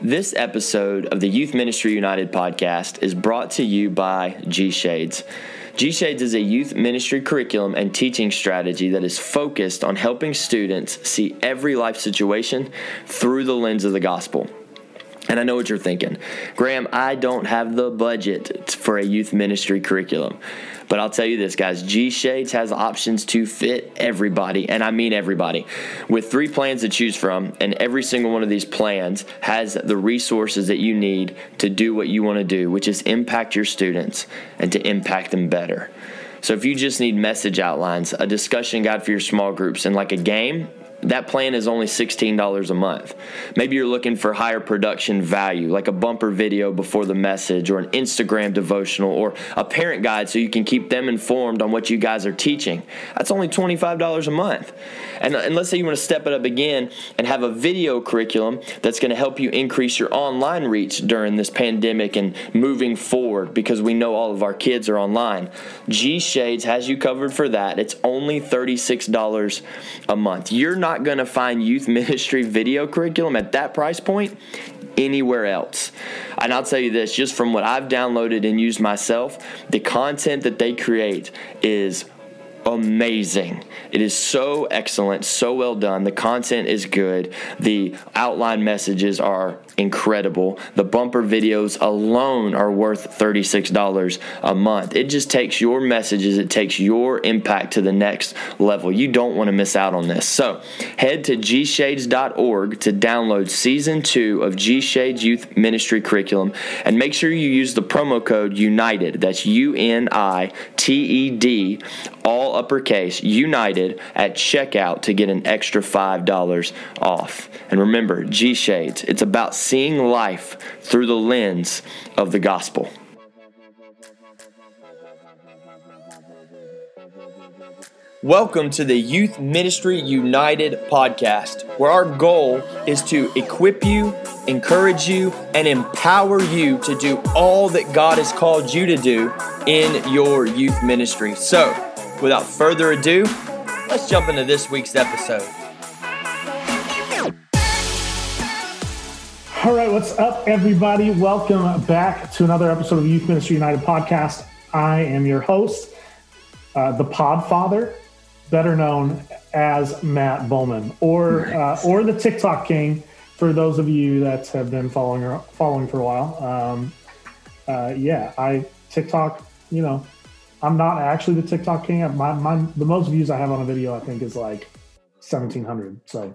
This episode of the Youth Ministry United podcast is brought to you by G Shades. G Shades is a youth ministry curriculum and teaching strategy that is focused on helping students see every life situation through the lens of the gospel. And I know what you're thinking. Graham, I don't have the budget for a youth ministry curriculum. But I'll tell you this, guys. G Shades has options to fit everybody, and I mean everybody, with 3 plans to choose from, and every single one of these plans has the resources that you need to do what you want to do, which is impact your students and to impact them better. So if you just need message outlines, a discussion guide for your small groups, and like a game, that plan is only $16 a month. Maybe you're looking for higher production value, like a bumper video before the message or an Instagram devotional or a parent guide so you can keep them informed on what you guys are teaching. That's only $25 a month. And let's say you want to step it up again and have a video curriculum that's going to help you increase your online reach during this pandemic and moving forward, because we know all of our kids are online. G Shades has you covered for that. It's only $36 a month. You're not going to find youth ministry video curriculum at that price point anywhere else. And I'll tell you this, just from what I've downloaded and used myself, the content that they create is amazing. It is so excellent, so well done. The content is good. The outline messages are incredible. The bumper videos alone are worth $36 a month. It just takes your messages, it takes your impact to the next level. You don't want to miss out on this. So head to gshades.org to download Season 2 of G Shades Youth Ministry Curriculum, and make sure you use the promo code UNITED, that's UNITED, all uppercase, UNITED, at checkout to get an extra $5 off. And remember, G Shades, it's about seeing life through the lens of the gospel. Welcome to the Youth Ministry United podcast, where our goal is to equip you, encourage you, and empower you to do all that God has called you to do in your youth ministry. So, without further ado, let's jump into this week's episode. All right, what's up, everybody? Welcome back to another episode of Youth Ministry United podcast. I am your host, the Podfather, better known as Matt Bowman, or the TikTok King, for those of you that have been following for a while. TikTok. You know, I'm not actually the TikTok King. The most views I have on a video, I think, is like 1,700. So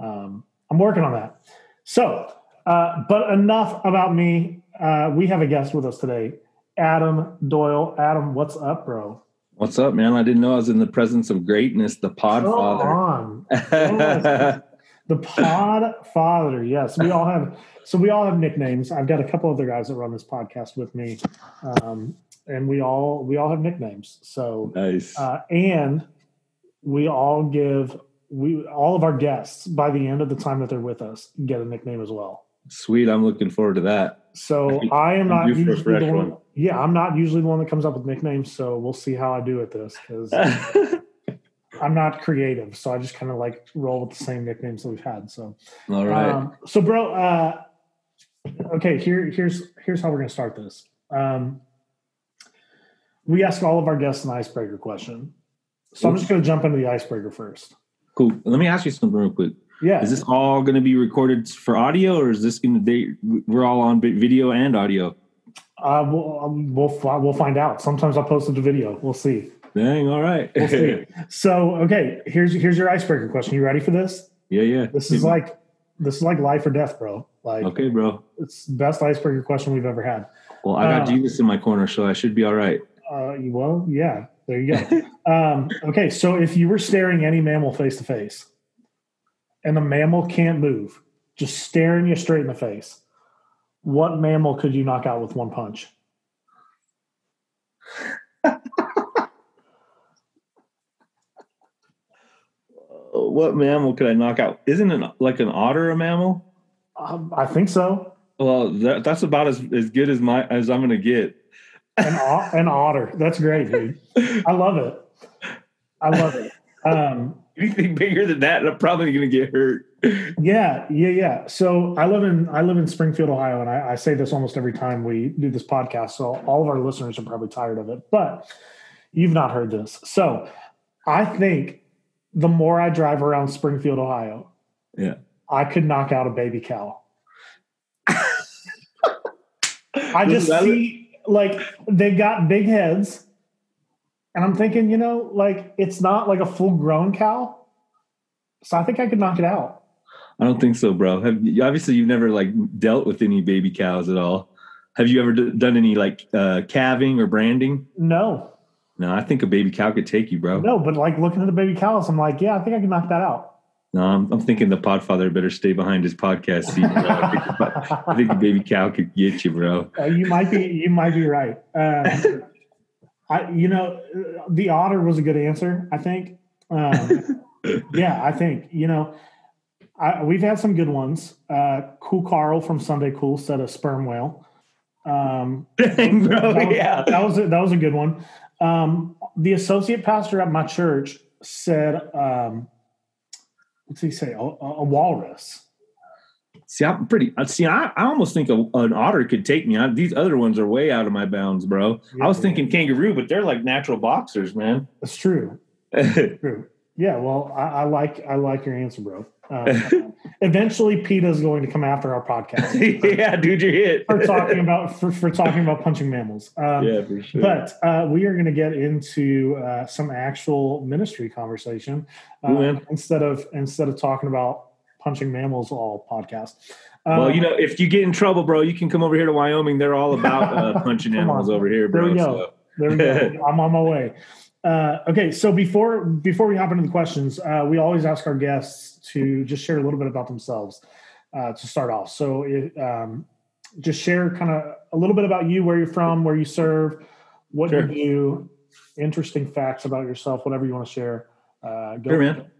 I'm working on that. So. But enough about me. We have a guest with us today, Adam Doyle. Adam, what's up, bro? What's up, man? I didn't know I was in the presence of greatness, the Podfather. Come on. Yes. The Podfather, yes. We all have nicknames. I've got a couple other guys that run this podcast with me, and we all have nicknames. So nice. And we all give all of our guests, by the end of the time that they're with us, get a nickname as well. Sweet. I'm looking forward to that. So I'm not usually the one that comes up with nicknames, so we'll see how I do at this, because I'm not creative. So I just kind of like roll with the same nicknames that we've had. So, all right. So bro, okay, here's how we're going to start this. We ask all of our guests an icebreaker question. So I'm just going to jump into the icebreaker first. Cool. Let me ask you something real quick. Yeah. Is this all going to be recorded for audio, or is this going to we're all on video and audio? We'll find out. Sometimes I'll post it to video. We'll see. Dang, all right. We'll see. So, okay, here's your icebreaker question. You ready for this? Yeah. This is like life or death, bro. Like, okay, bro. It's the best icebreaker question we've ever had. Well, I got Jesus in my corner, so I should be all right. Well, yeah. There you go. Okay, so if you were staring any mammal face to face, and the mammal can't move, just staring you straight in the face, what mammal could you knock out with one punch? What mammal could I knock out? Isn't it like an otter a mammal? I think so. Well, that's about as good as I'm going to get. An otter. That's great, dude. I love it. Anything bigger than that, I'm probably going to get hurt. Yeah. So I live in Springfield, Ohio, and I say this almost every time we do this podcast. So all of our listeners are probably tired of it, but you've not heard this. So I think the more I drive around Springfield, Ohio, I could knock out a baby cow. I just see it? Like they got big heads, and I'm thinking, like it's not like a full-grown cow. So I think I could knock it out. I don't think so, bro. Obviously, you've never dealt with any baby cows at all. Have you ever done any calving or branding? No. No, I think a baby cow could take you, bro. No, but looking at the baby cows, I'm like, yeah, I think I can knock that out. No, I'm thinking the podfather better stay behind his podcast seat. I think the baby cow could get you, bro. You might be right. The otter was a good answer, I think. Yeah, I think, we've had some good ones. Cool Carl from Sunday Cool said a sperm whale. That was a good one. The associate pastor at my church said, what's he say? A walrus. See, I almost think an otter could take me. These other ones are way out of my bounds, bro. Yeah, I was thinking kangaroo, but they're like natural boxers, man. That's true. Yeah, well, I like your answer, bro. Eventually, PETA's going to come after our podcast. Yeah, dude, you're hit for talking about punching mammals. Yeah, for sure. But we are going to get into some actual ministry conversation instead of talking about punching mammals all podcast. Well, if you get in trouble, bro, you can come over here to Wyoming. They're all about punching animals over here, bro. There we go. I'm on my way. Okay, so before we hop into the questions, we always ask our guests to just share a little bit about themselves to start off. So just share kind of a little bit about you, where you're from, where you serve, what you do, interesting facts about yourself, whatever you want to share. Sure, man.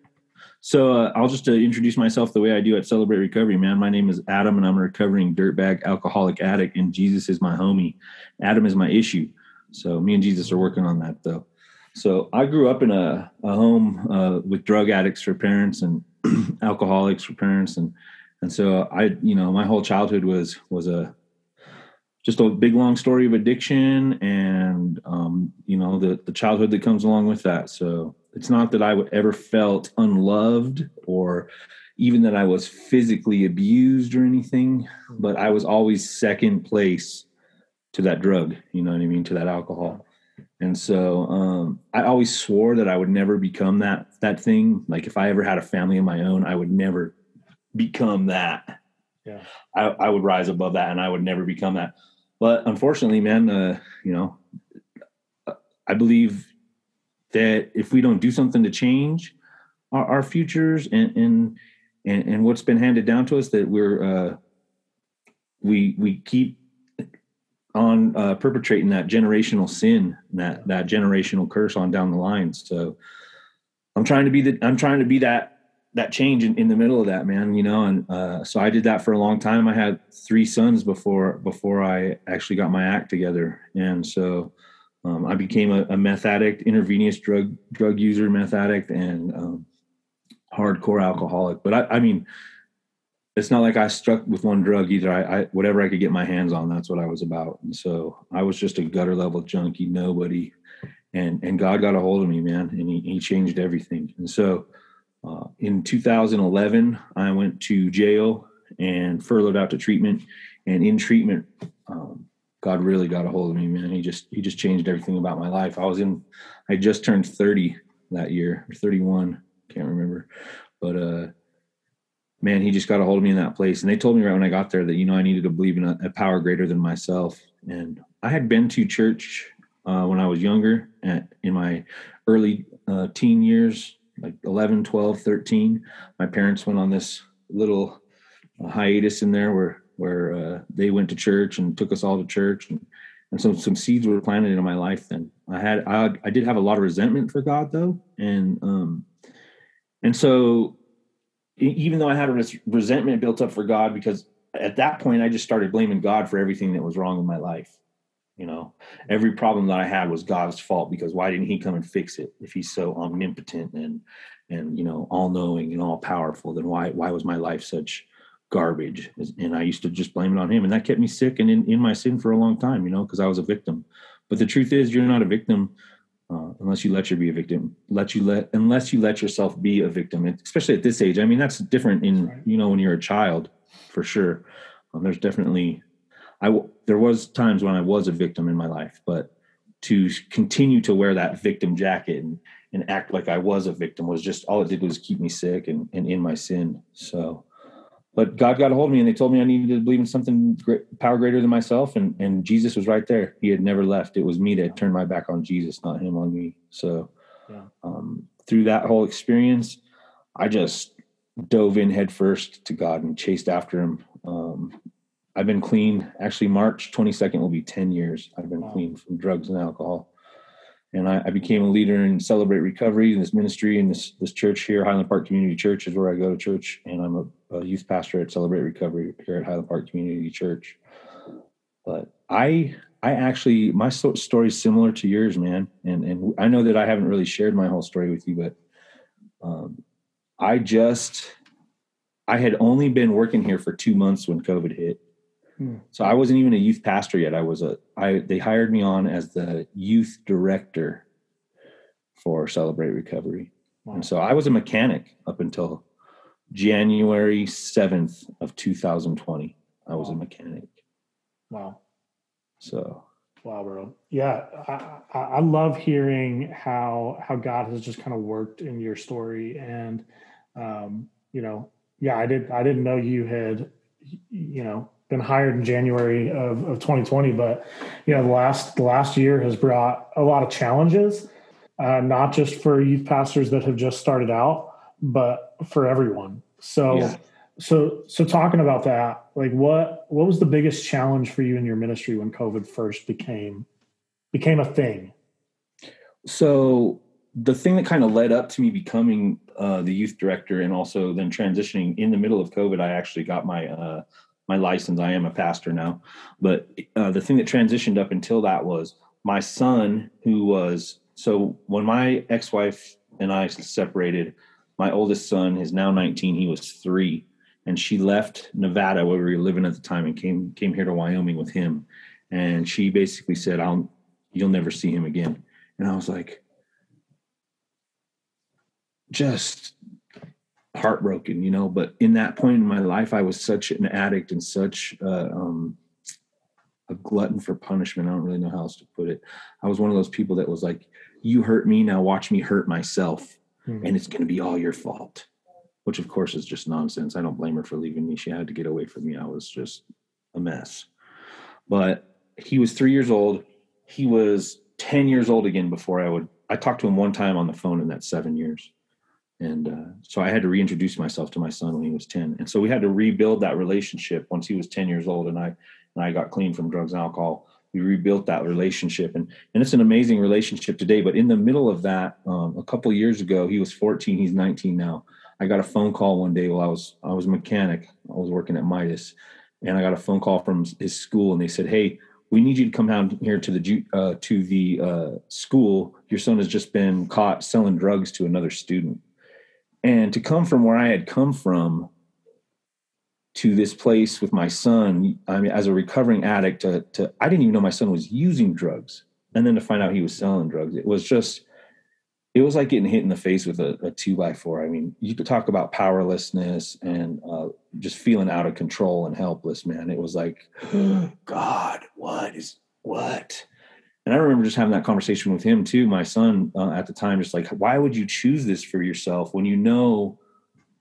So I'll just introduce myself the way I do at Celebrate Recovery, man. My name is Adam, and I'm a recovering dirtbag alcoholic addict, and Jesus is my homie. Adam is my issue. So me and Jesus are working on that, though. So I grew up in a home with drug addicts for parents and alcoholics for parents. And so I, my whole childhood was just a big, long story of addiction and, the childhood that comes along with that. So it's not that I ever felt unloved or even that I was physically abused or anything, but I was always second place to that drug, you know what I mean, to that alcohol. And so I always swore that I would never become that thing. Like if I ever had a family of my own, I would never become that. Yeah, I would rise above that and I would never become that. But unfortunately, man, I believe that if we don't do something to change our futures and what's been handed down to us, that we keep on perpetrating that generational sin, that generational curse on down the line. So I'm trying to be that change in the middle of that, man, and so I did that for a long time. I had 3 sons before I actually got my act together. And so I became a meth addict, intravenous drug user, meth addict, and hardcore alcoholic. But I mean, it's not like I stuck with one drug either. I whatever I could get my hands on, that's what I was about. And so I was just a gutter level junkie, nobody. And God got a hold of me, man. And he changed everything. And so in 2011, I went to jail and furloughed out to treatment. And in treatment, God really got a hold of me, man. He just changed everything about my life. I just turned 30 that year, or 31, can't remember. But, man, he just got a hold of me in that place. And they told me right when I got there that, I needed to believe in a power greater than myself. And I had been to church when I was younger, in my early teen years, like 11, 12, 13. My parents went on this little hiatus in there where they went to church and took us all to church. And so some seeds were planted into my life then. I did have a lot of resentment for God, though. And so even though I had a resentment built up for God, because at that point I just started blaming God for everything that was wrong in my life. Every problem that I had was God's fault, because why didn't he come and fix it if he's so omnipotent and, and, you know, all knowing and all powerful, then why was my life such garbage? And I used to just blame it on him. And that kept me sick and in my sin for a long time, you know, because I was a victim. But the truth is, you're not a victim unless you let yourself be a victim, and especially at this age. I mean, that's different in, you know, when you're a child, for sure. There's definitely, there was times when I was a victim in my life, but to continue to wear that victim jacket and act like I was a victim was just, all it did was keep me sick and in my sin. So, but God got a hold of me and they told me I needed to believe in something great, power greater than myself. And Jesus was right there. He had never left. It was me that turned my back on Jesus, not him on me. So through that whole experience, I just dove in head first to God and chased after him. I've been clean. Actually, March 22nd will be 10 years. I've been clean from drugs and alcohol. And I became a leader in Celebrate Recovery, in this ministry, in this church here. Highland Park Community Church is where I go to church. And I'm a youth pastor at Celebrate Recovery here at Highland Park Community Church. But I actually, my story is similar to yours, man. And I know that I haven't really shared my whole story with you, but I had only been working here for 2 months when COVID hit. So I wasn't even a youth pastor yet. They hired me on as the youth director for Celebrate Recovery. Wow. And so I was a mechanic up until January 7th of 2020. I was a mechanic. Wow. So. Wow, bro. Yeah. I love hearing how God has just kind of worked in your story. And, you know, yeah, I didn't know you had, you know, been hired in January of 2020, but you know, the last year has brought a lot of challenges, not just for youth pastors that have just started out, but for everyone. So, yeah. So talking about that, like what was the biggest challenge for you in your ministry when COVID first became a thing? So the thing that kind of led up to me becoming the youth director and also then transitioning in the middle of COVID, I actually got my license. I am a pastor now, but the thing that transitioned up until that was my son, so when my ex-wife and I separated, my oldest son is now 19. He was 3, and she left Nevada, where we were living at the time, and came here to Wyoming with him. And she basically said, you'll never see him again. And I was like, just heartbroken, you know. But in that point in my life, I was such an addict and such a glutton for punishment. I don't really know how else to put it. I was one of those people that was like, you hurt me, now watch me hurt myself. Mm-hmm. And it's going to be all your fault, which of course is just nonsense. I don't blame her for leaving me. She had to get away from me. I was just a mess. But he was 3 years old. He was 10 years old again before I talked to him one time on the phone in that 7 years. And so I had to reintroduce myself to my son when he was 10. And so we had to rebuild that relationship once he was 10 years old and I got clean from drugs and alcohol. We rebuilt that relationship. And it's an amazing relationship today. But in the middle of that, a couple of years ago, he was 14. He's 19 now. I got a phone call one day while I was a mechanic. I was working at Midas. And I got a phone call from his school. And they said, hey, we need you to come down here to the school. Your son has just been caught selling drugs to another student. And to come from where I had come from to this place with my son, I mean, as a recovering addict, I didn't even know my son was using drugs. And then to find out he was selling drugs, it was like getting hit in the face with a 2x4. I mean, you could talk about powerlessness and just feeling out of control and helpless, man. It was like, God, what? And I remember just having that conversation with him too, my son at the time, just like, why would you choose this for yourself when you know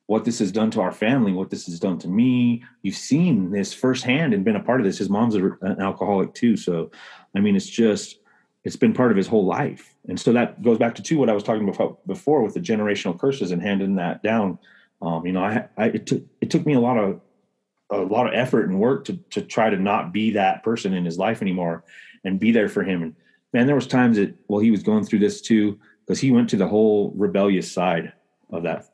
what this has done to our family, what this has done to me? You've seen this firsthand and been a part of this. His mom's an alcoholic too. So, I mean, it's been part of his whole life. And so that goes back to what I was talking about before with the generational curses and handing that down. You know, it took me a lot of effort and work to try to not be that person in his life anymore and be there for him. And man, there was times that he was going through this too, because he went to the whole rebellious side of that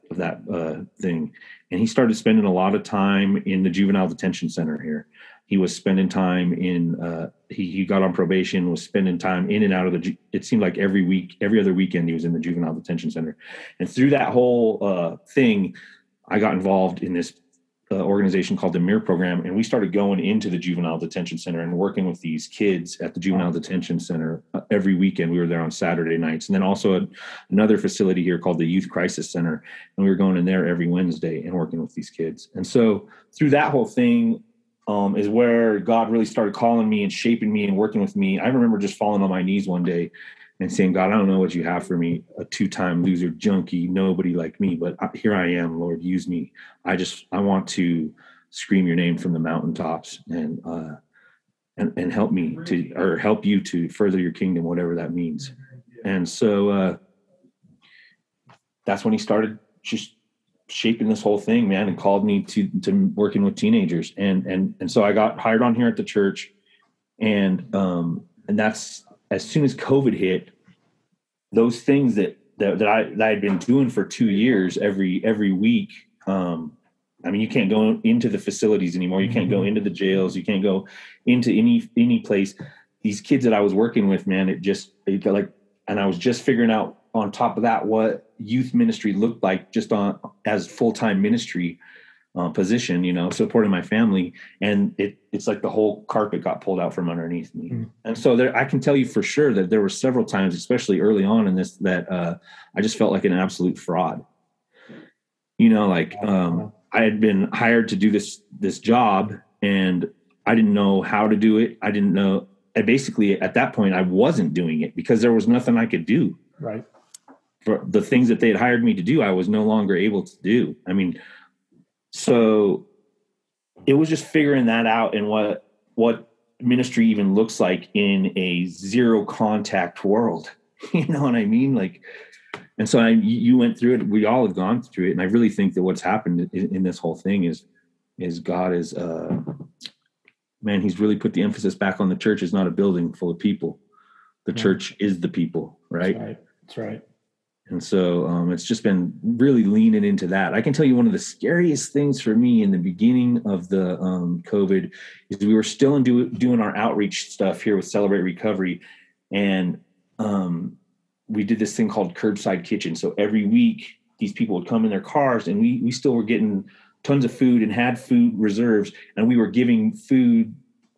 thing. And he started spending a lot of time in the juvenile detention center here. He was spending time in, he got on probation, was spending time in and out of the, it seemed like every week, every other weekend he was in the juvenile detention center. And through that whole thing, I got involved in this organization called the Mirror program. And we started going into the juvenile detention center and working with these kids at the juvenile detention center every weekend. We were there on Saturday nights. And then also another facility here called the Youth Crisis Center. And we were going in there every Wednesday and working with these kids. And so through that whole thing, is where God really started calling me and shaping me and working with me. I remember just falling on my knees one day and saying, God, I don't know what you have for me, a two-time loser junkie, nobody like me, but here I am, Lord, use me. I want to scream your name from the mountaintops and help me to, or help you to further your kingdom, whatever that means. And so that's when he started just shaping this whole thing, man, and called me to working with teenagers. And so I got hired on here at the church, and that's, as soon as COVID hit, those things that I had been doing for 2 years every week. I mean, you can't go into the facilities anymore. You can't go into the jails. You can't go into any place. These kids that I was working with, man, and I was just figuring out on top of that what youth ministry looked like just on as full-time ministry position, you know, supporting my family. And it's like the whole carpet got pulled out from underneath me. Mm-hmm. And so there, I can tell you for sure that there were several times, especially early on in this, that I just felt like an absolute fraud. You know, like I had been hired to do this job and I didn't know how to do it. I didn't know. I basically at that point I wasn't doing it because there was nothing I could do. Right. For the things that they had hired me to do, I was no longer able to do. I mean, so it was just figuring that out and what ministry even looks like in a zero contact world. You know what I mean? Like, and so you went through it. We all have gone through it. And I really think that what's happened in this whole thing is God is, man, he's really put the emphasis back on the church is not a building full of people. The church is the people, right? That's right. And so it's just been really leaning into that. I can tell you one of the scariest things for me in the beginning of the COVID is we were still doing our outreach stuff here with Celebrate Recovery. And we did this thing called Curbside Kitchen. So every week these people would come in their cars and we still were getting tons of food and had food reserves. And we were giving food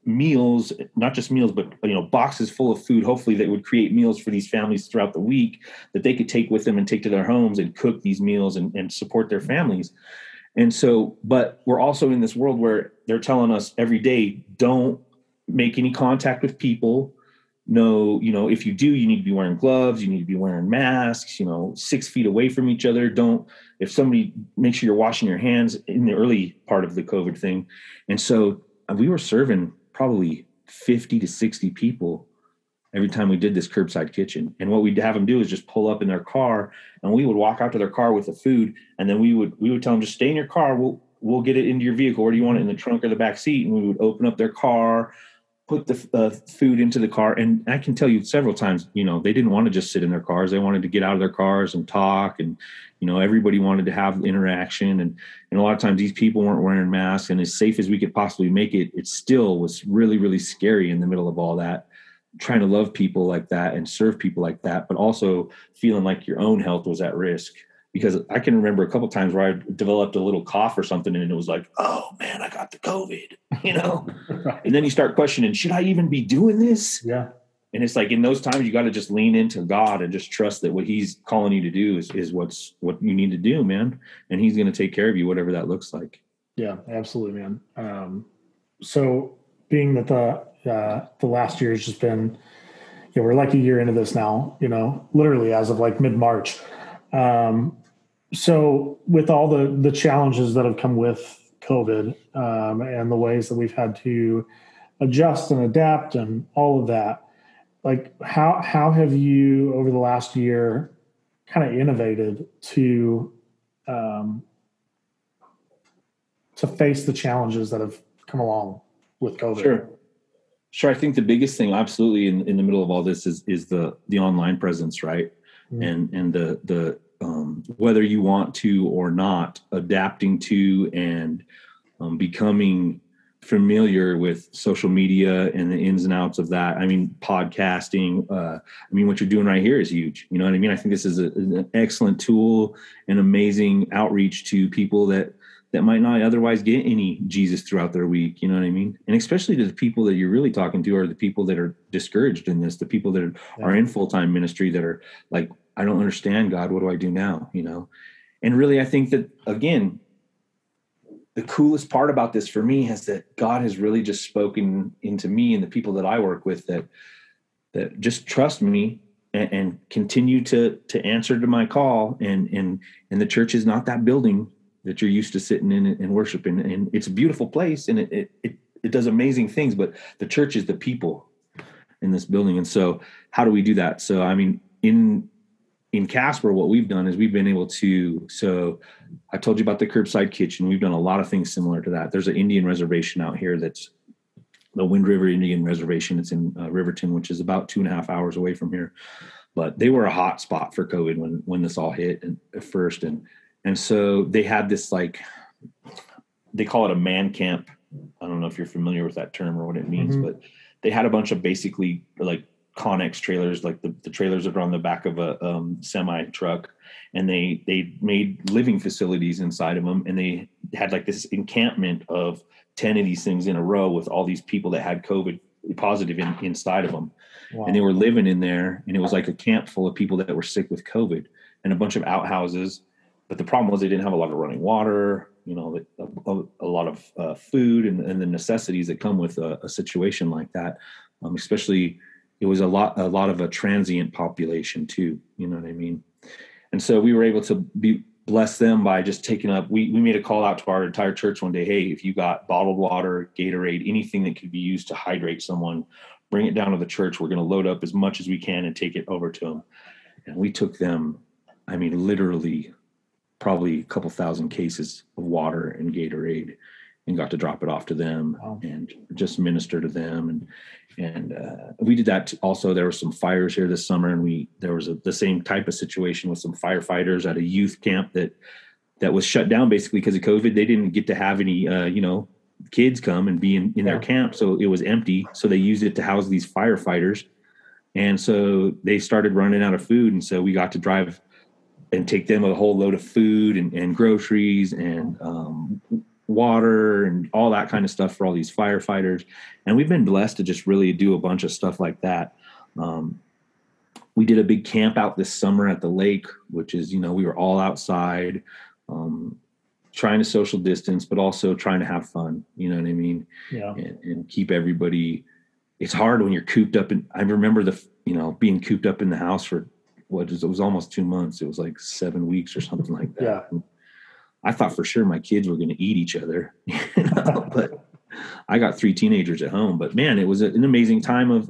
meals, not just meals, but, you know, boxes full of food, hopefully that would create meals for these families throughout the week that they could take with them and take to their homes and cook these meals and support their families. And so, but we're also in this world where they're telling us every day, don't make any contact with people. No, you know, if you do, you need to be wearing gloves, you need to be wearing masks, you know, 6 feet away from each other. If somebody, make sure you're washing your hands in the early part of the COVID thing. And so we were serving probably 50 to 60 people every time we did this Curbside Kitchen. And what we'd have them do is just pull up in their car and we would walk out to their car with the food. And then we would tell them, just stay in your car. We'll get it into your vehicle. Or do you want it in the trunk or the back seat? And we would open up their car, put the food into the car. And I can tell you several times, you know, they didn't want to just sit in their cars. They wanted to get out of their cars and talk. And, you know, everybody wanted to have interaction. And a lot of times these people weren't wearing masks, and as safe as we could possibly make it, it still was really, really scary in the middle of all that, trying to love people like that and serve people like that, but also feeling like your own health was at risk. Because I can remember a couple of times where I developed a little cough or something and it was like, oh man, I got the COVID, you know? Right. And then you start questioning, should I even be doing this? Yeah. And it's like, in those times, you got to just lean into God and just trust that what he's calling you to do is what you need to do, man. And he's going to take care of you, whatever that looks like. Yeah, absolutely, man. So being that the last year has just been, you know, we're like a year into this now, you know, literally as of like mid-March. So with all the challenges that have come with COVID, and the ways that we've had to adjust and adapt and all of that, like how have you over the last year kind of innovated to face the challenges that have come along with COVID? Sure. I think the biggest thing absolutely in the middle of all this is the online presence, right? Mm-hmm. And the whether you want to or not, adapting to and becoming familiar with social media and the ins and outs of that. I mean, podcasting, what you're doing right here is huge. You know what I mean? I think this is an excellent tool and amazing outreach to people that might not otherwise get any Jesus throughout their week. You know what I mean? And especially to the people that you're really talking to are the people that are discouraged in this, the people that are in full-time ministry that are like, I don't understand, God, what do I do now? You know? And really, I think that, again, the coolest part about this for me is that God has really just spoken into me and the people that I work with that just trust me and continue to answer to my call. And the church is not that building that you're used to sitting in and worshiping. And it's a beautiful place and it does amazing things, but the church is the people in this building. And so how do we do that? So, I mean, in Casper, what we've done is we've been able to, so I told you about the curbside kitchen. We've done a lot of things similar to that. There's an Indian reservation out here. That's the Wind River Indian Reservation. It's in Riverton, which is about 2.5 hours away from here, but they were a hot spot for COVID when this all hit at first. And so they had this, like, they call it a man camp. I don't know if you're familiar with that term or what it means, but they had a bunch of basically like Connex trailers, like the trailers that are on the back of a semi truck. And they made living facilities inside of them. And they had like this encampment of 10 of these things in a row with all these people that had COVID positive inside of them. Wow. And they were living in there. And it was like a camp full of people that were sick with COVID and a bunch of outhouses. But the problem was they didn't have a lot of running water, you know, a lot of food and the necessities that come with a situation like that. Especially, it was a lot of a transient population too, you know what I mean? And so we were able to bless them by just taking up, we made a call out to our entire church one day, hey, if you got bottled water, Gatorade, anything that could be used to hydrate someone, bring it down to the church. We're going to load up as much as we can and take it over to them. And we took them, I mean, literally probably a couple thousand cases of water and Gatorade and got to drop it off to them. Wow. And just minister to them. And we did that also. There were some fires here this summer, and there was the same type of situation with some firefighters at a youth camp that was shut down basically because of COVID. They didn't get to have any, kids come and be in their camp. So it was empty. So they used it to house these firefighters. And so they started running out of food. And so we got to drive and take them a whole load of food and groceries and water and all that kind of stuff for all these firefighters. And we've been blessed to just really do a bunch of stuff like that. We did a big camp out this summer at the lake, which is, we were all outside, trying to social distance, but also trying to have fun. You know what I mean? Yeah. And keep everybody. It's hard when you're cooped up. And I remember being cooped up in the house for it was almost 2 months. It was like 7 weeks or something like that. Yeah. And I thought for sure my kids were going to eat each other, but I got 3 teenagers at home. But man, it was an amazing time of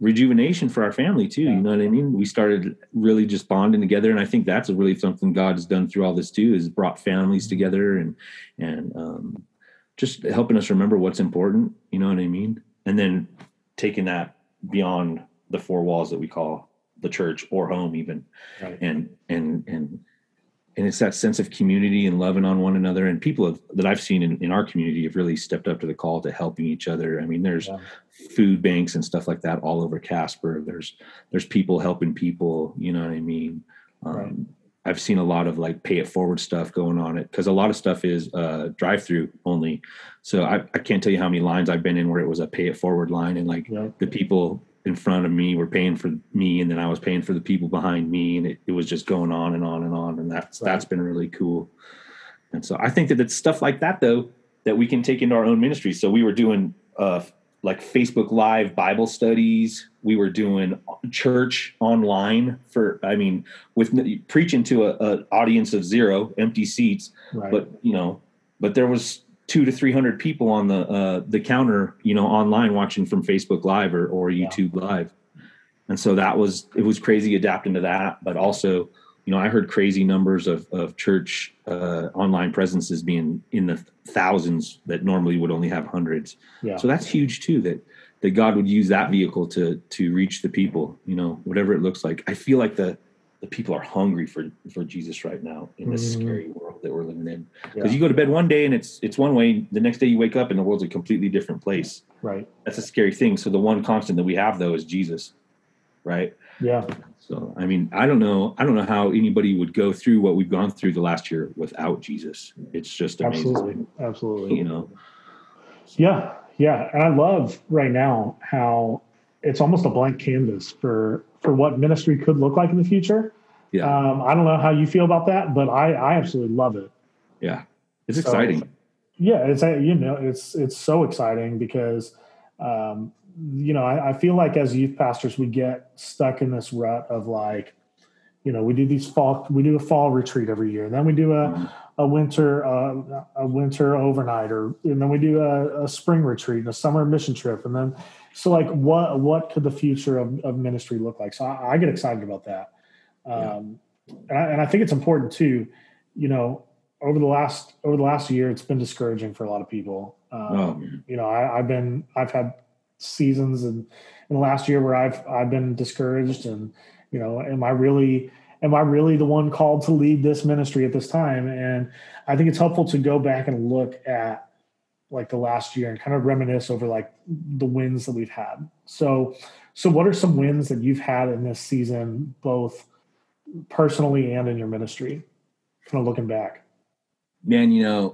rejuvenation for our family too. You know what I mean? We started really just bonding together. And I think that's really something God has done through all this too, is brought families together and just helping us remember what's important. You know what I mean? And then taking that beyond the 4 walls that we call the church or home even. Right. And it's that sense of community and loving on one another. And people that I've seen in our community have really stepped up to the call to helping each other. I mean, there's food banks and stuff like that all over Casper. There's people helping people, you know what I mean? Right. I've seen a lot of like pay it forward stuff going on it. 'Cause a lot of stuff is drive-through only. So I can't tell you how many lines I've been in where it was a pay it forward line. And like the people in front of me were paying for me, and then I was paying for the people behind me, and it was just going on and on and on. And that's been really cool. And so I think that it's stuff like that though, that we can take into our own ministry. So we were doing like Facebook Live Bible studies. We were doing church online with preaching to an audience of 0, empty seats, right. but there was 200 to 300 people on the counter, online watching from Facebook Live or YouTube Live. And so it was crazy adapting to that. But also, I heard crazy numbers of church online presences being in the thousands that normally would only have hundreds. Yeah. So that's huge too, that God would use that vehicle to reach the people, whatever it looks like. I feel like the the people are hungry for Jesus right now in this scary world that we're living in. Because you go to bed one day and it's one way. The next day you wake up and the world's a completely different place. Right. That's a scary thing. So the one constant that we have, though, is Jesus. Right. Yeah. So, I mean, I don't know how anybody would go through what we've gone through the last year without Jesus. It's just amazing. Absolutely. You know? So. Yeah. And I love right now how it's almost a blank canvas for what ministry could look like in the future. Yeah. I don't know how you feel about that, but I absolutely love it. Yeah. It's exciting. Yeah. It's so exciting because, I feel like as youth pastors, we get stuck in this rut of like, we do a fall retreat every year. And then we do a winter overnight, and then we do a spring retreat and a summer mission trip. And then, so like what could the future of ministry look like? So I get excited about that. And I think it's important too, over the last year, it's been discouraging for a lot of people. I've had seasons and in the last year where I've been discouraged and am I really the one called to lead this ministry at this time? And I think it's helpful to go back and look at like the last year and kind of reminisce over like the wins that we've had. So what are some wins that you've had in this season, both personally and in your ministry, kind of looking back? Man,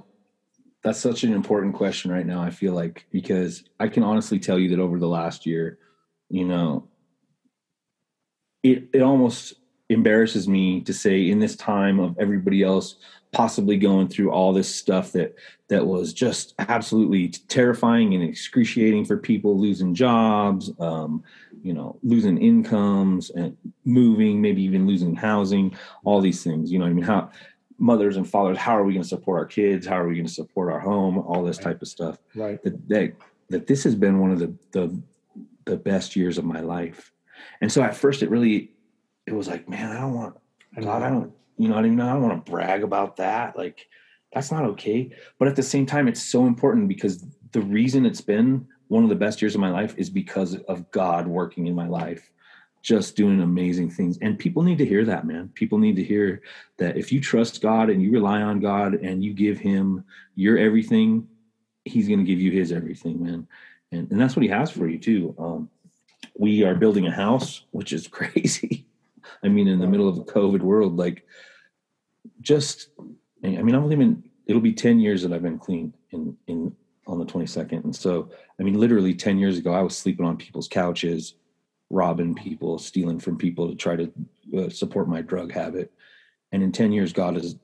that's such an important question right now, I feel like, because I can honestly tell you that over the last year, it almost embarrasses me to say in this time of everybody else possibly going through all this stuff that was just absolutely terrifying and excruciating for people, losing jobs, losing incomes and moving, maybe even losing housing, all these things, how mothers and fathers, how are we going to support our kids? How are we going to support our home? All this type of stuff. Right. That this has been one of the best years of my life. And so at first it was like, man, I don't want to brag about that. Like, that's not okay. But at the same time, it's so important because the reason it's been one of the best years of my life is because of God working in my life. Just doing amazing things. And people need to hear that, man. People need to hear that if you trust God and you rely on God and you give him your everything, he's going to give you his everything, man. And that's what he has for you too. We are building a house, which is crazy. I mean, in the middle of a COVID world, it'll be 10 years that I've been clean in on the 22nd. And so, literally 10 years ago, I was sleeping on people's couches, robbing people, stealing from people to try to support my drug habit. And in 10 years, God has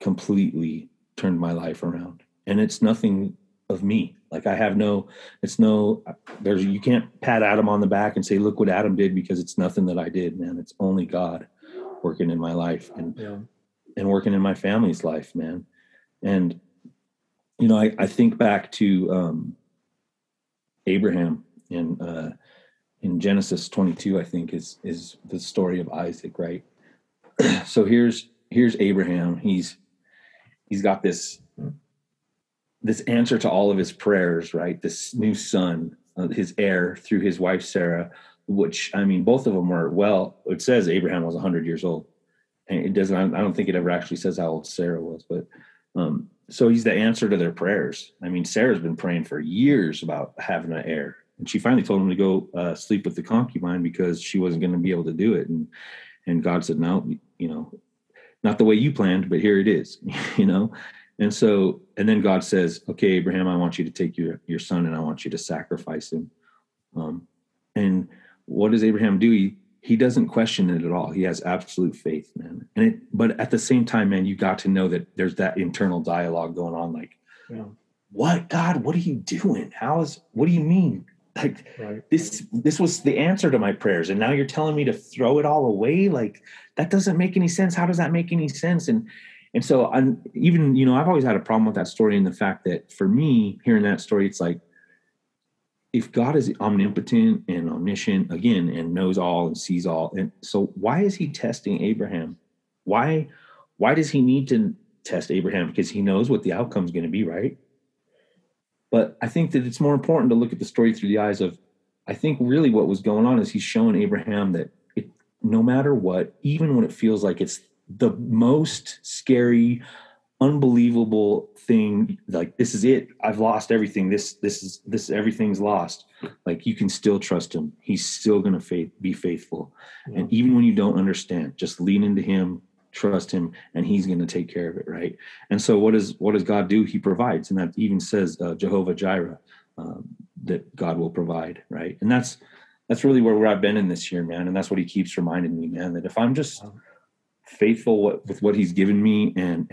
completely turned my life around. And it's nothing of me. Like you can't pat Adam on the back and say, look what Adam did, because it's nothing that I did, man. It's only God working in my life and working in my family's life, man. And, I think back to Abraham and, in Genesis 22, I think is the story of Isaac, right? So here's Abraham. He's got this answer to all of his prayers, right? This new son, his heir through his wife, Sarah, which, both of them were, it says Abraham was 100 years old, and I don't think it ever actually says how old Sarah was, but, so he's the answer to their prayers. Sarah's been praying for years about having an heir. And she finally told him to go sleep with the concubine because she wasn't going to be able to do it. And God said, no, not the way you planned, but here it is, And so, and then God says, okay, Abraham, I want you to take your son and I want you to sacrifice him. And what does Abraham do? He doesn't question it at all. He has absolute faith, man. But at the same time, man, you got to know that there's that internal dialogue going on. Like, what, God, what are you doing? What do you mean? Like, right. This was the answer to my prayers. And now you're telling me to throw it all away. Like, that doesn't make any sense. How does that make any sense? And so I'm even, I've always had a problem with that story. And the fact that for me hearing that story, it's like, if God is omnipotent and omniscient again, and knows all and sees all. And so why is he testing Abraham? Why does he need to test Abraham? Because he knows what the outcome's going to be, right? But I think that it's more important to look at the story through the eyes of, I think really what was going on is he's showing Abraham that no matter what, even when it feels like it's the most scary, unbelievable thing, like this is it, I've lost everything, this is everything's lost, like you can still trust him. He's still going to be faithful. Yeah. And even when you don't understand, just lean into him, trust him, and he's going to take care of it, right? And so what does God do? He provides. And that even says Jehovah Jireh, that God will provide, right? And that's really where I've been in this year, man. And that's what he keeps reminding me, man, that if I'm just faithful with what he's given me and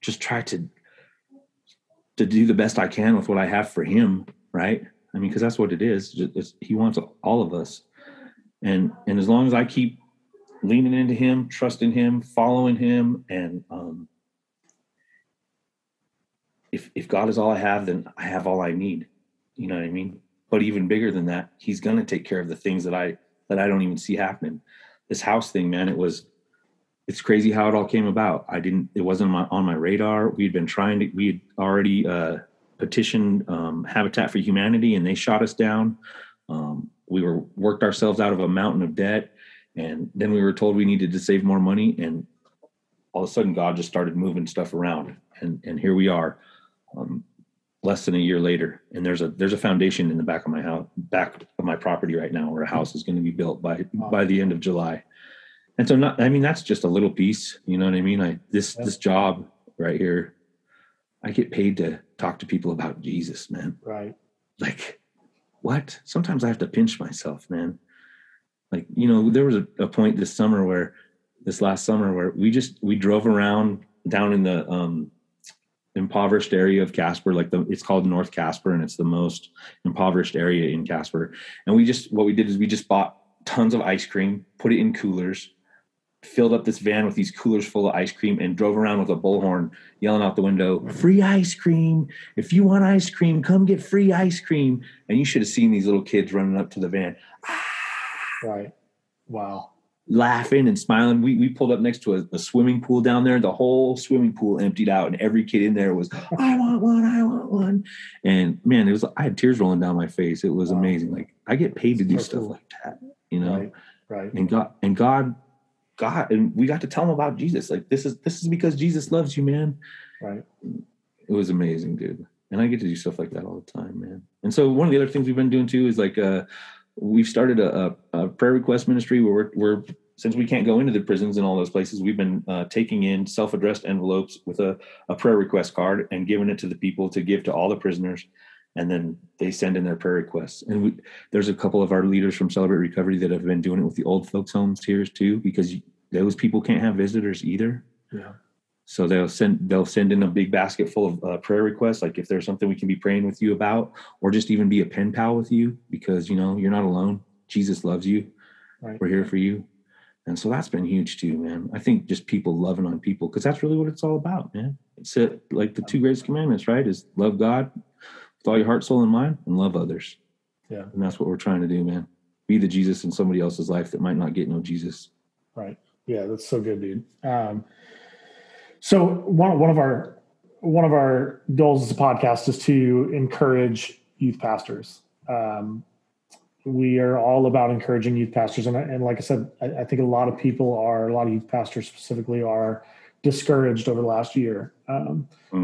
just try to do the best I can with what I have for him, right? I mean, because that's what it is. He wants all of us, and as long as I keep leaning into him, trusting him, following him, and if God is all I have, then I have all I need. You know what I mean? But even bigger than that, he's gonna take care of the things that I don't even see happening. This house thing, man, it's crazy how it all came about. It wasn't on my radar. We had already petitioned Habitat for Humanity, and they shot us down. We worked ourselves out of a mountain of debt. And then we were told we needed to save more money. And all of a sudden, God just started moving stuff around. And here we are, less than a year later. And there's a foundation in the back of my property right now, where a house is going to be built by the end of July. And so, that's just a little piece. You know what I mean? This job right here, I get paid to talk to people about Jesus, man. Right. Like, what? Sometimes I have to pinch myself, man. Like, you know, there was a point this last summer where we drove around down in the impoverished area of Casper, it's called North Casper, and it's the most impoverished area in Casper. And what we did is we bought tons of ice cream, put it in coolers, filled up this van with these coolers full of ice cream, and drove around with a bullhorn yelling out the window, "Free ice cream. If you want ice cream, come get free ice cream." And you should have seen these little kids running up to the van. Right. Wow. Laughing and smiling. We pulled up next to a swimming pool down there. The whole swimming pool emptied out, and every kid in there was, "I want one, I want one." And man, I had tears rolling down my face. It was amazing. Like, I get paid to do stuff cool like that, you know? Right. And we got to tell them about Jesus. Like, this is because Jesus loves you, man. Right. It was amazing, dude. And I get to do stuff like that all the time, man. And so one of the other things we've been doing too is we've started a prayer request ministry where we're since we can't go into the prisons and all those places, we've been taking in self-addressed envelopes with a prayer request card and giving it to the people to give to all the prisoners. And then they send in their prayer requests. And there's a couple of our leaders from Celebrate Recovery that have been doing it with the old folks homes here too, because those people can't have visitors either. Yeah. So they'll send in a big basket full of prayer requests. Like, if there's something we can be praying with you about, or just even be a pen pal with you, because, you know, you're not alone. Jesus loves you. Right. We're here for you. And so that's been huge too, man. I think just people loving on people, because that's really what it's all about, man. It's like the two greatest commandments, right? Is love God with all your heart, soul, and mind, and love others. Yeah. And that's what we're trying to do, man. Be the Jesus in somebody else's life that might not get no Jesus. Right. Yeah, that's so good, dude. So one of our goals as a podcast is to encourage youth pastors. We are all about encouraging youth pastors, and like I said, I think a lot of youth pastors specifically are discouraged over the last year.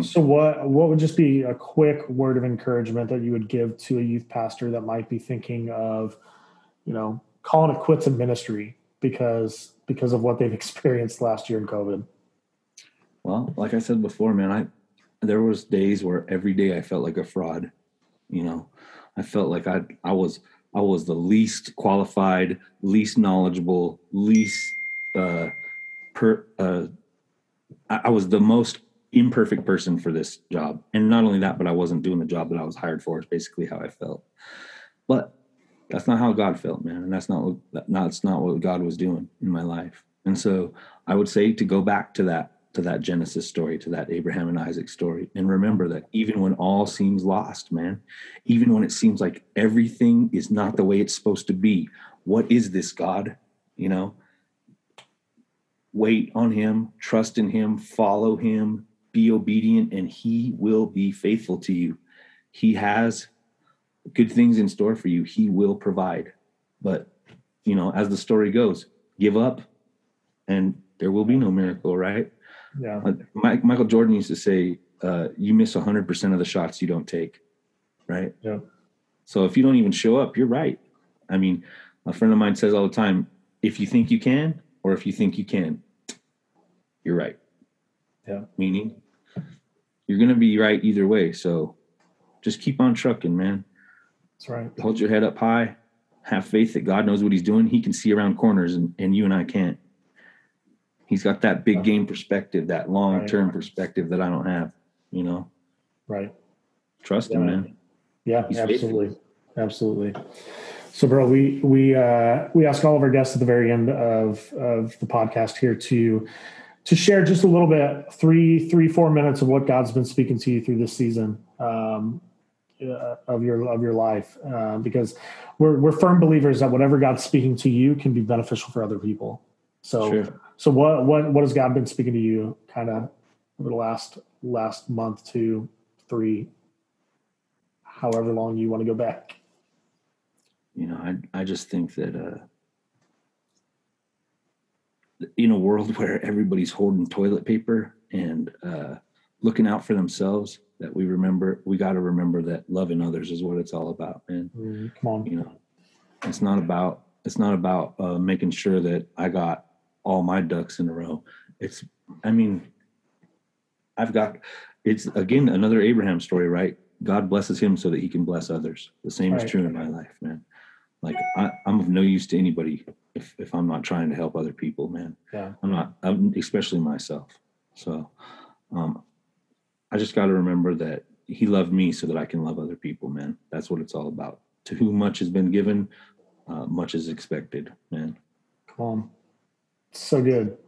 So what would just be a quick word of encouragement that you would give to a youth pastor that might be thinking of, you know, calling it quits in ministry because of what they've experienced last year in COVID? Well, like I said before, man, there was days where every day I felt like a fraud. You know, I felt like I was the least qualified, least knowledgeable, I was the most imperfect person for this job. And not only that, but I wasn't doing the job that I was hired for, is basically how I felt. But that's not how God felt, man. And that's not what God was doing in my life. And so I would say to go back to that Genesis story, to that Abraham and Isaac story. And remember that even when all seems lost, man, even when it seems like everything is not the way it's supposed to be, what is this, God? You know, wait on him, trust in him, follow him, be obedient, and he will be faithful to you. He has good things in store for you. He will provide, but you know, as the story goes, give up and there will be no miracle, right? Yeah. Michael Jordan used to say, you miss 100% of the shots you don't take, right? Yeah. So if you don't even show up, you're right. I mean, a friend of mine says all the time, if you think you can, or if you think you can, you're right. Yeah. Meaning you're going to be right either way. So just keep on trucking, man. That's right. Hold your head up high. Have faith that God knows what he's doing. He can see around corners, and you and I can't. He's got that big game perspective, that long-term perspective that I don't have, you know? Right. Trust him, man. Yeah, he's absolutely. Faithful. Absolutely. So, bro, we ask all of our guests at the very end of the podcast here to share just a little bit, 4 minutes of what God's been speaking to you through this season of your life, because we're firm believers that whatever God's speaking to you can be beneficial for other people. So, sure. So what has God been speaking to you kind of over the last month, 2, 3, however long you want to go back? You know, I just think that, in a world where everybody's hoarding toilet paper and looking out for themselves, that we got to remember that loving others is what it's all about, man. Come on. You know, it's not about making sure that I got all my ducks in a row. It's again, another Abraham story, right? God blesses him so that he can bless others. The same is true in my life, man. Like I'm of no use to anybody if I'm not trying to help other people, man. Yeah. I'm especially myself. So, I just got to remember that he loved me so that I can love other people, man. That's what it's all about. To whom much has been given, much is expected, man. Come on. So good.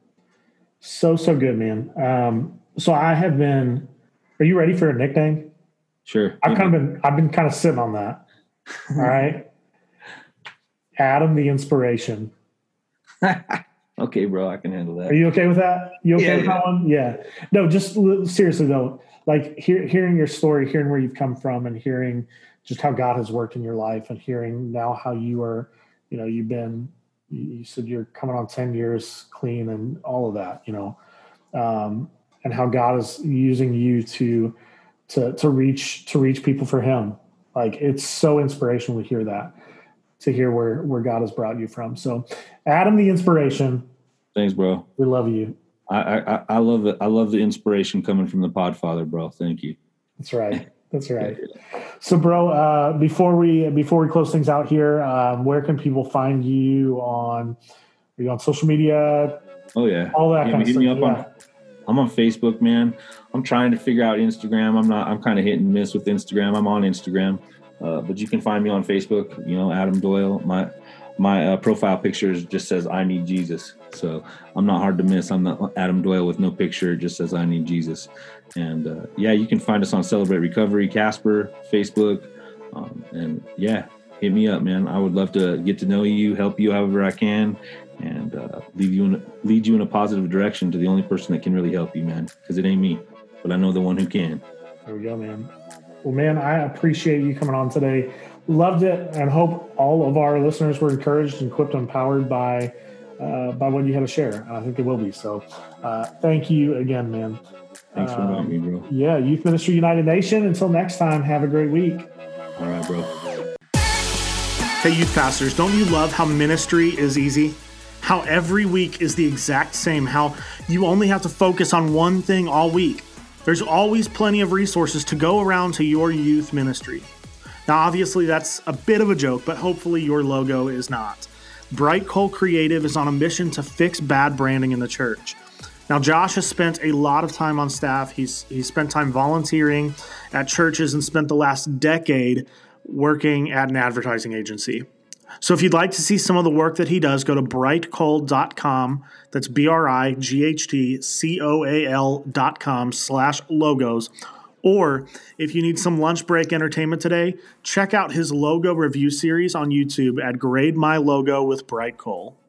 So good, man. So I have been, are you ready for a nickname? Sure. I've been kind of sitting on that. All right. Adam, the inspiration. Okay, bro, I can handle that. Are you okay with that? You okay with that one? Yeah. No, just seriously though, like hearing your story, hearing where you've come from, and hearing just how God has worked in your life, and hearing now how you are, you know, you said you're coming on 10 years clean and all of that, you know, and how God is using you to reach people for him. Like, it's so inspirational to hear that. To hear where God has brought you from. So, Adam, the inspiration. Thanks, bro. We love you. I love it. I love the inspiration coming from the Podfather, bro. Thank you. That's right. That's right. So, bro, before we close things out here, where can people find you on? Are you on social media? Oh yeah, all that kind of stuff. I'm on Facebook, man. I'm trying to figure out Instagram. I'm kind of hit and miss with Instagram. I'm on Instagram. But you can find me on Facebook, you know, Adam Doyle. My profile picture just says, I need Jesus. So I'm not hard to miss. I'm not Adam Doyle with no picture. It just says, I need Jesus. And you can find us on Celebrate Recovery, Casper, Facebook. Hit me up, man. I would love to get to know you, help you however I can, and lead you in a positive direction to the only person that can really help you, man. Because it ain't me, but I know the one who can. There we go, man. Well, man, I appreciate you coming on today. Loved it, and hope all of our listeners were encouraged and equipped and empowered by what you had to share. I think they will be. So thank you again, man. Thanks for having me, bro. Yeah, Youth Ministry United Nation. Until next time, have a great week. All right, bro. Hey, youth pastors, don't you love how ministry is easy? How every week is the exact same. How you only have to focus on one thing all week. There's always plenty of resources to go around to your youth ministry. Now, obviously, that's a bit of a joke, but hopefully your logo is not. Bright Cole Creative is on a mission to fix bad branding in the church. Now, Josh has spent a lot of time on staff. He's spent time volunteering at churches and spent the last decade working at an advertising agency. So if you'd like to see some of the work that he does, go to brightcoal.com. That's BRIGHTCOAL.com/logos. Or if you need some lunch break entertainment today, check out his logo review series on YouTube at Grade My Logo with Bright Cole.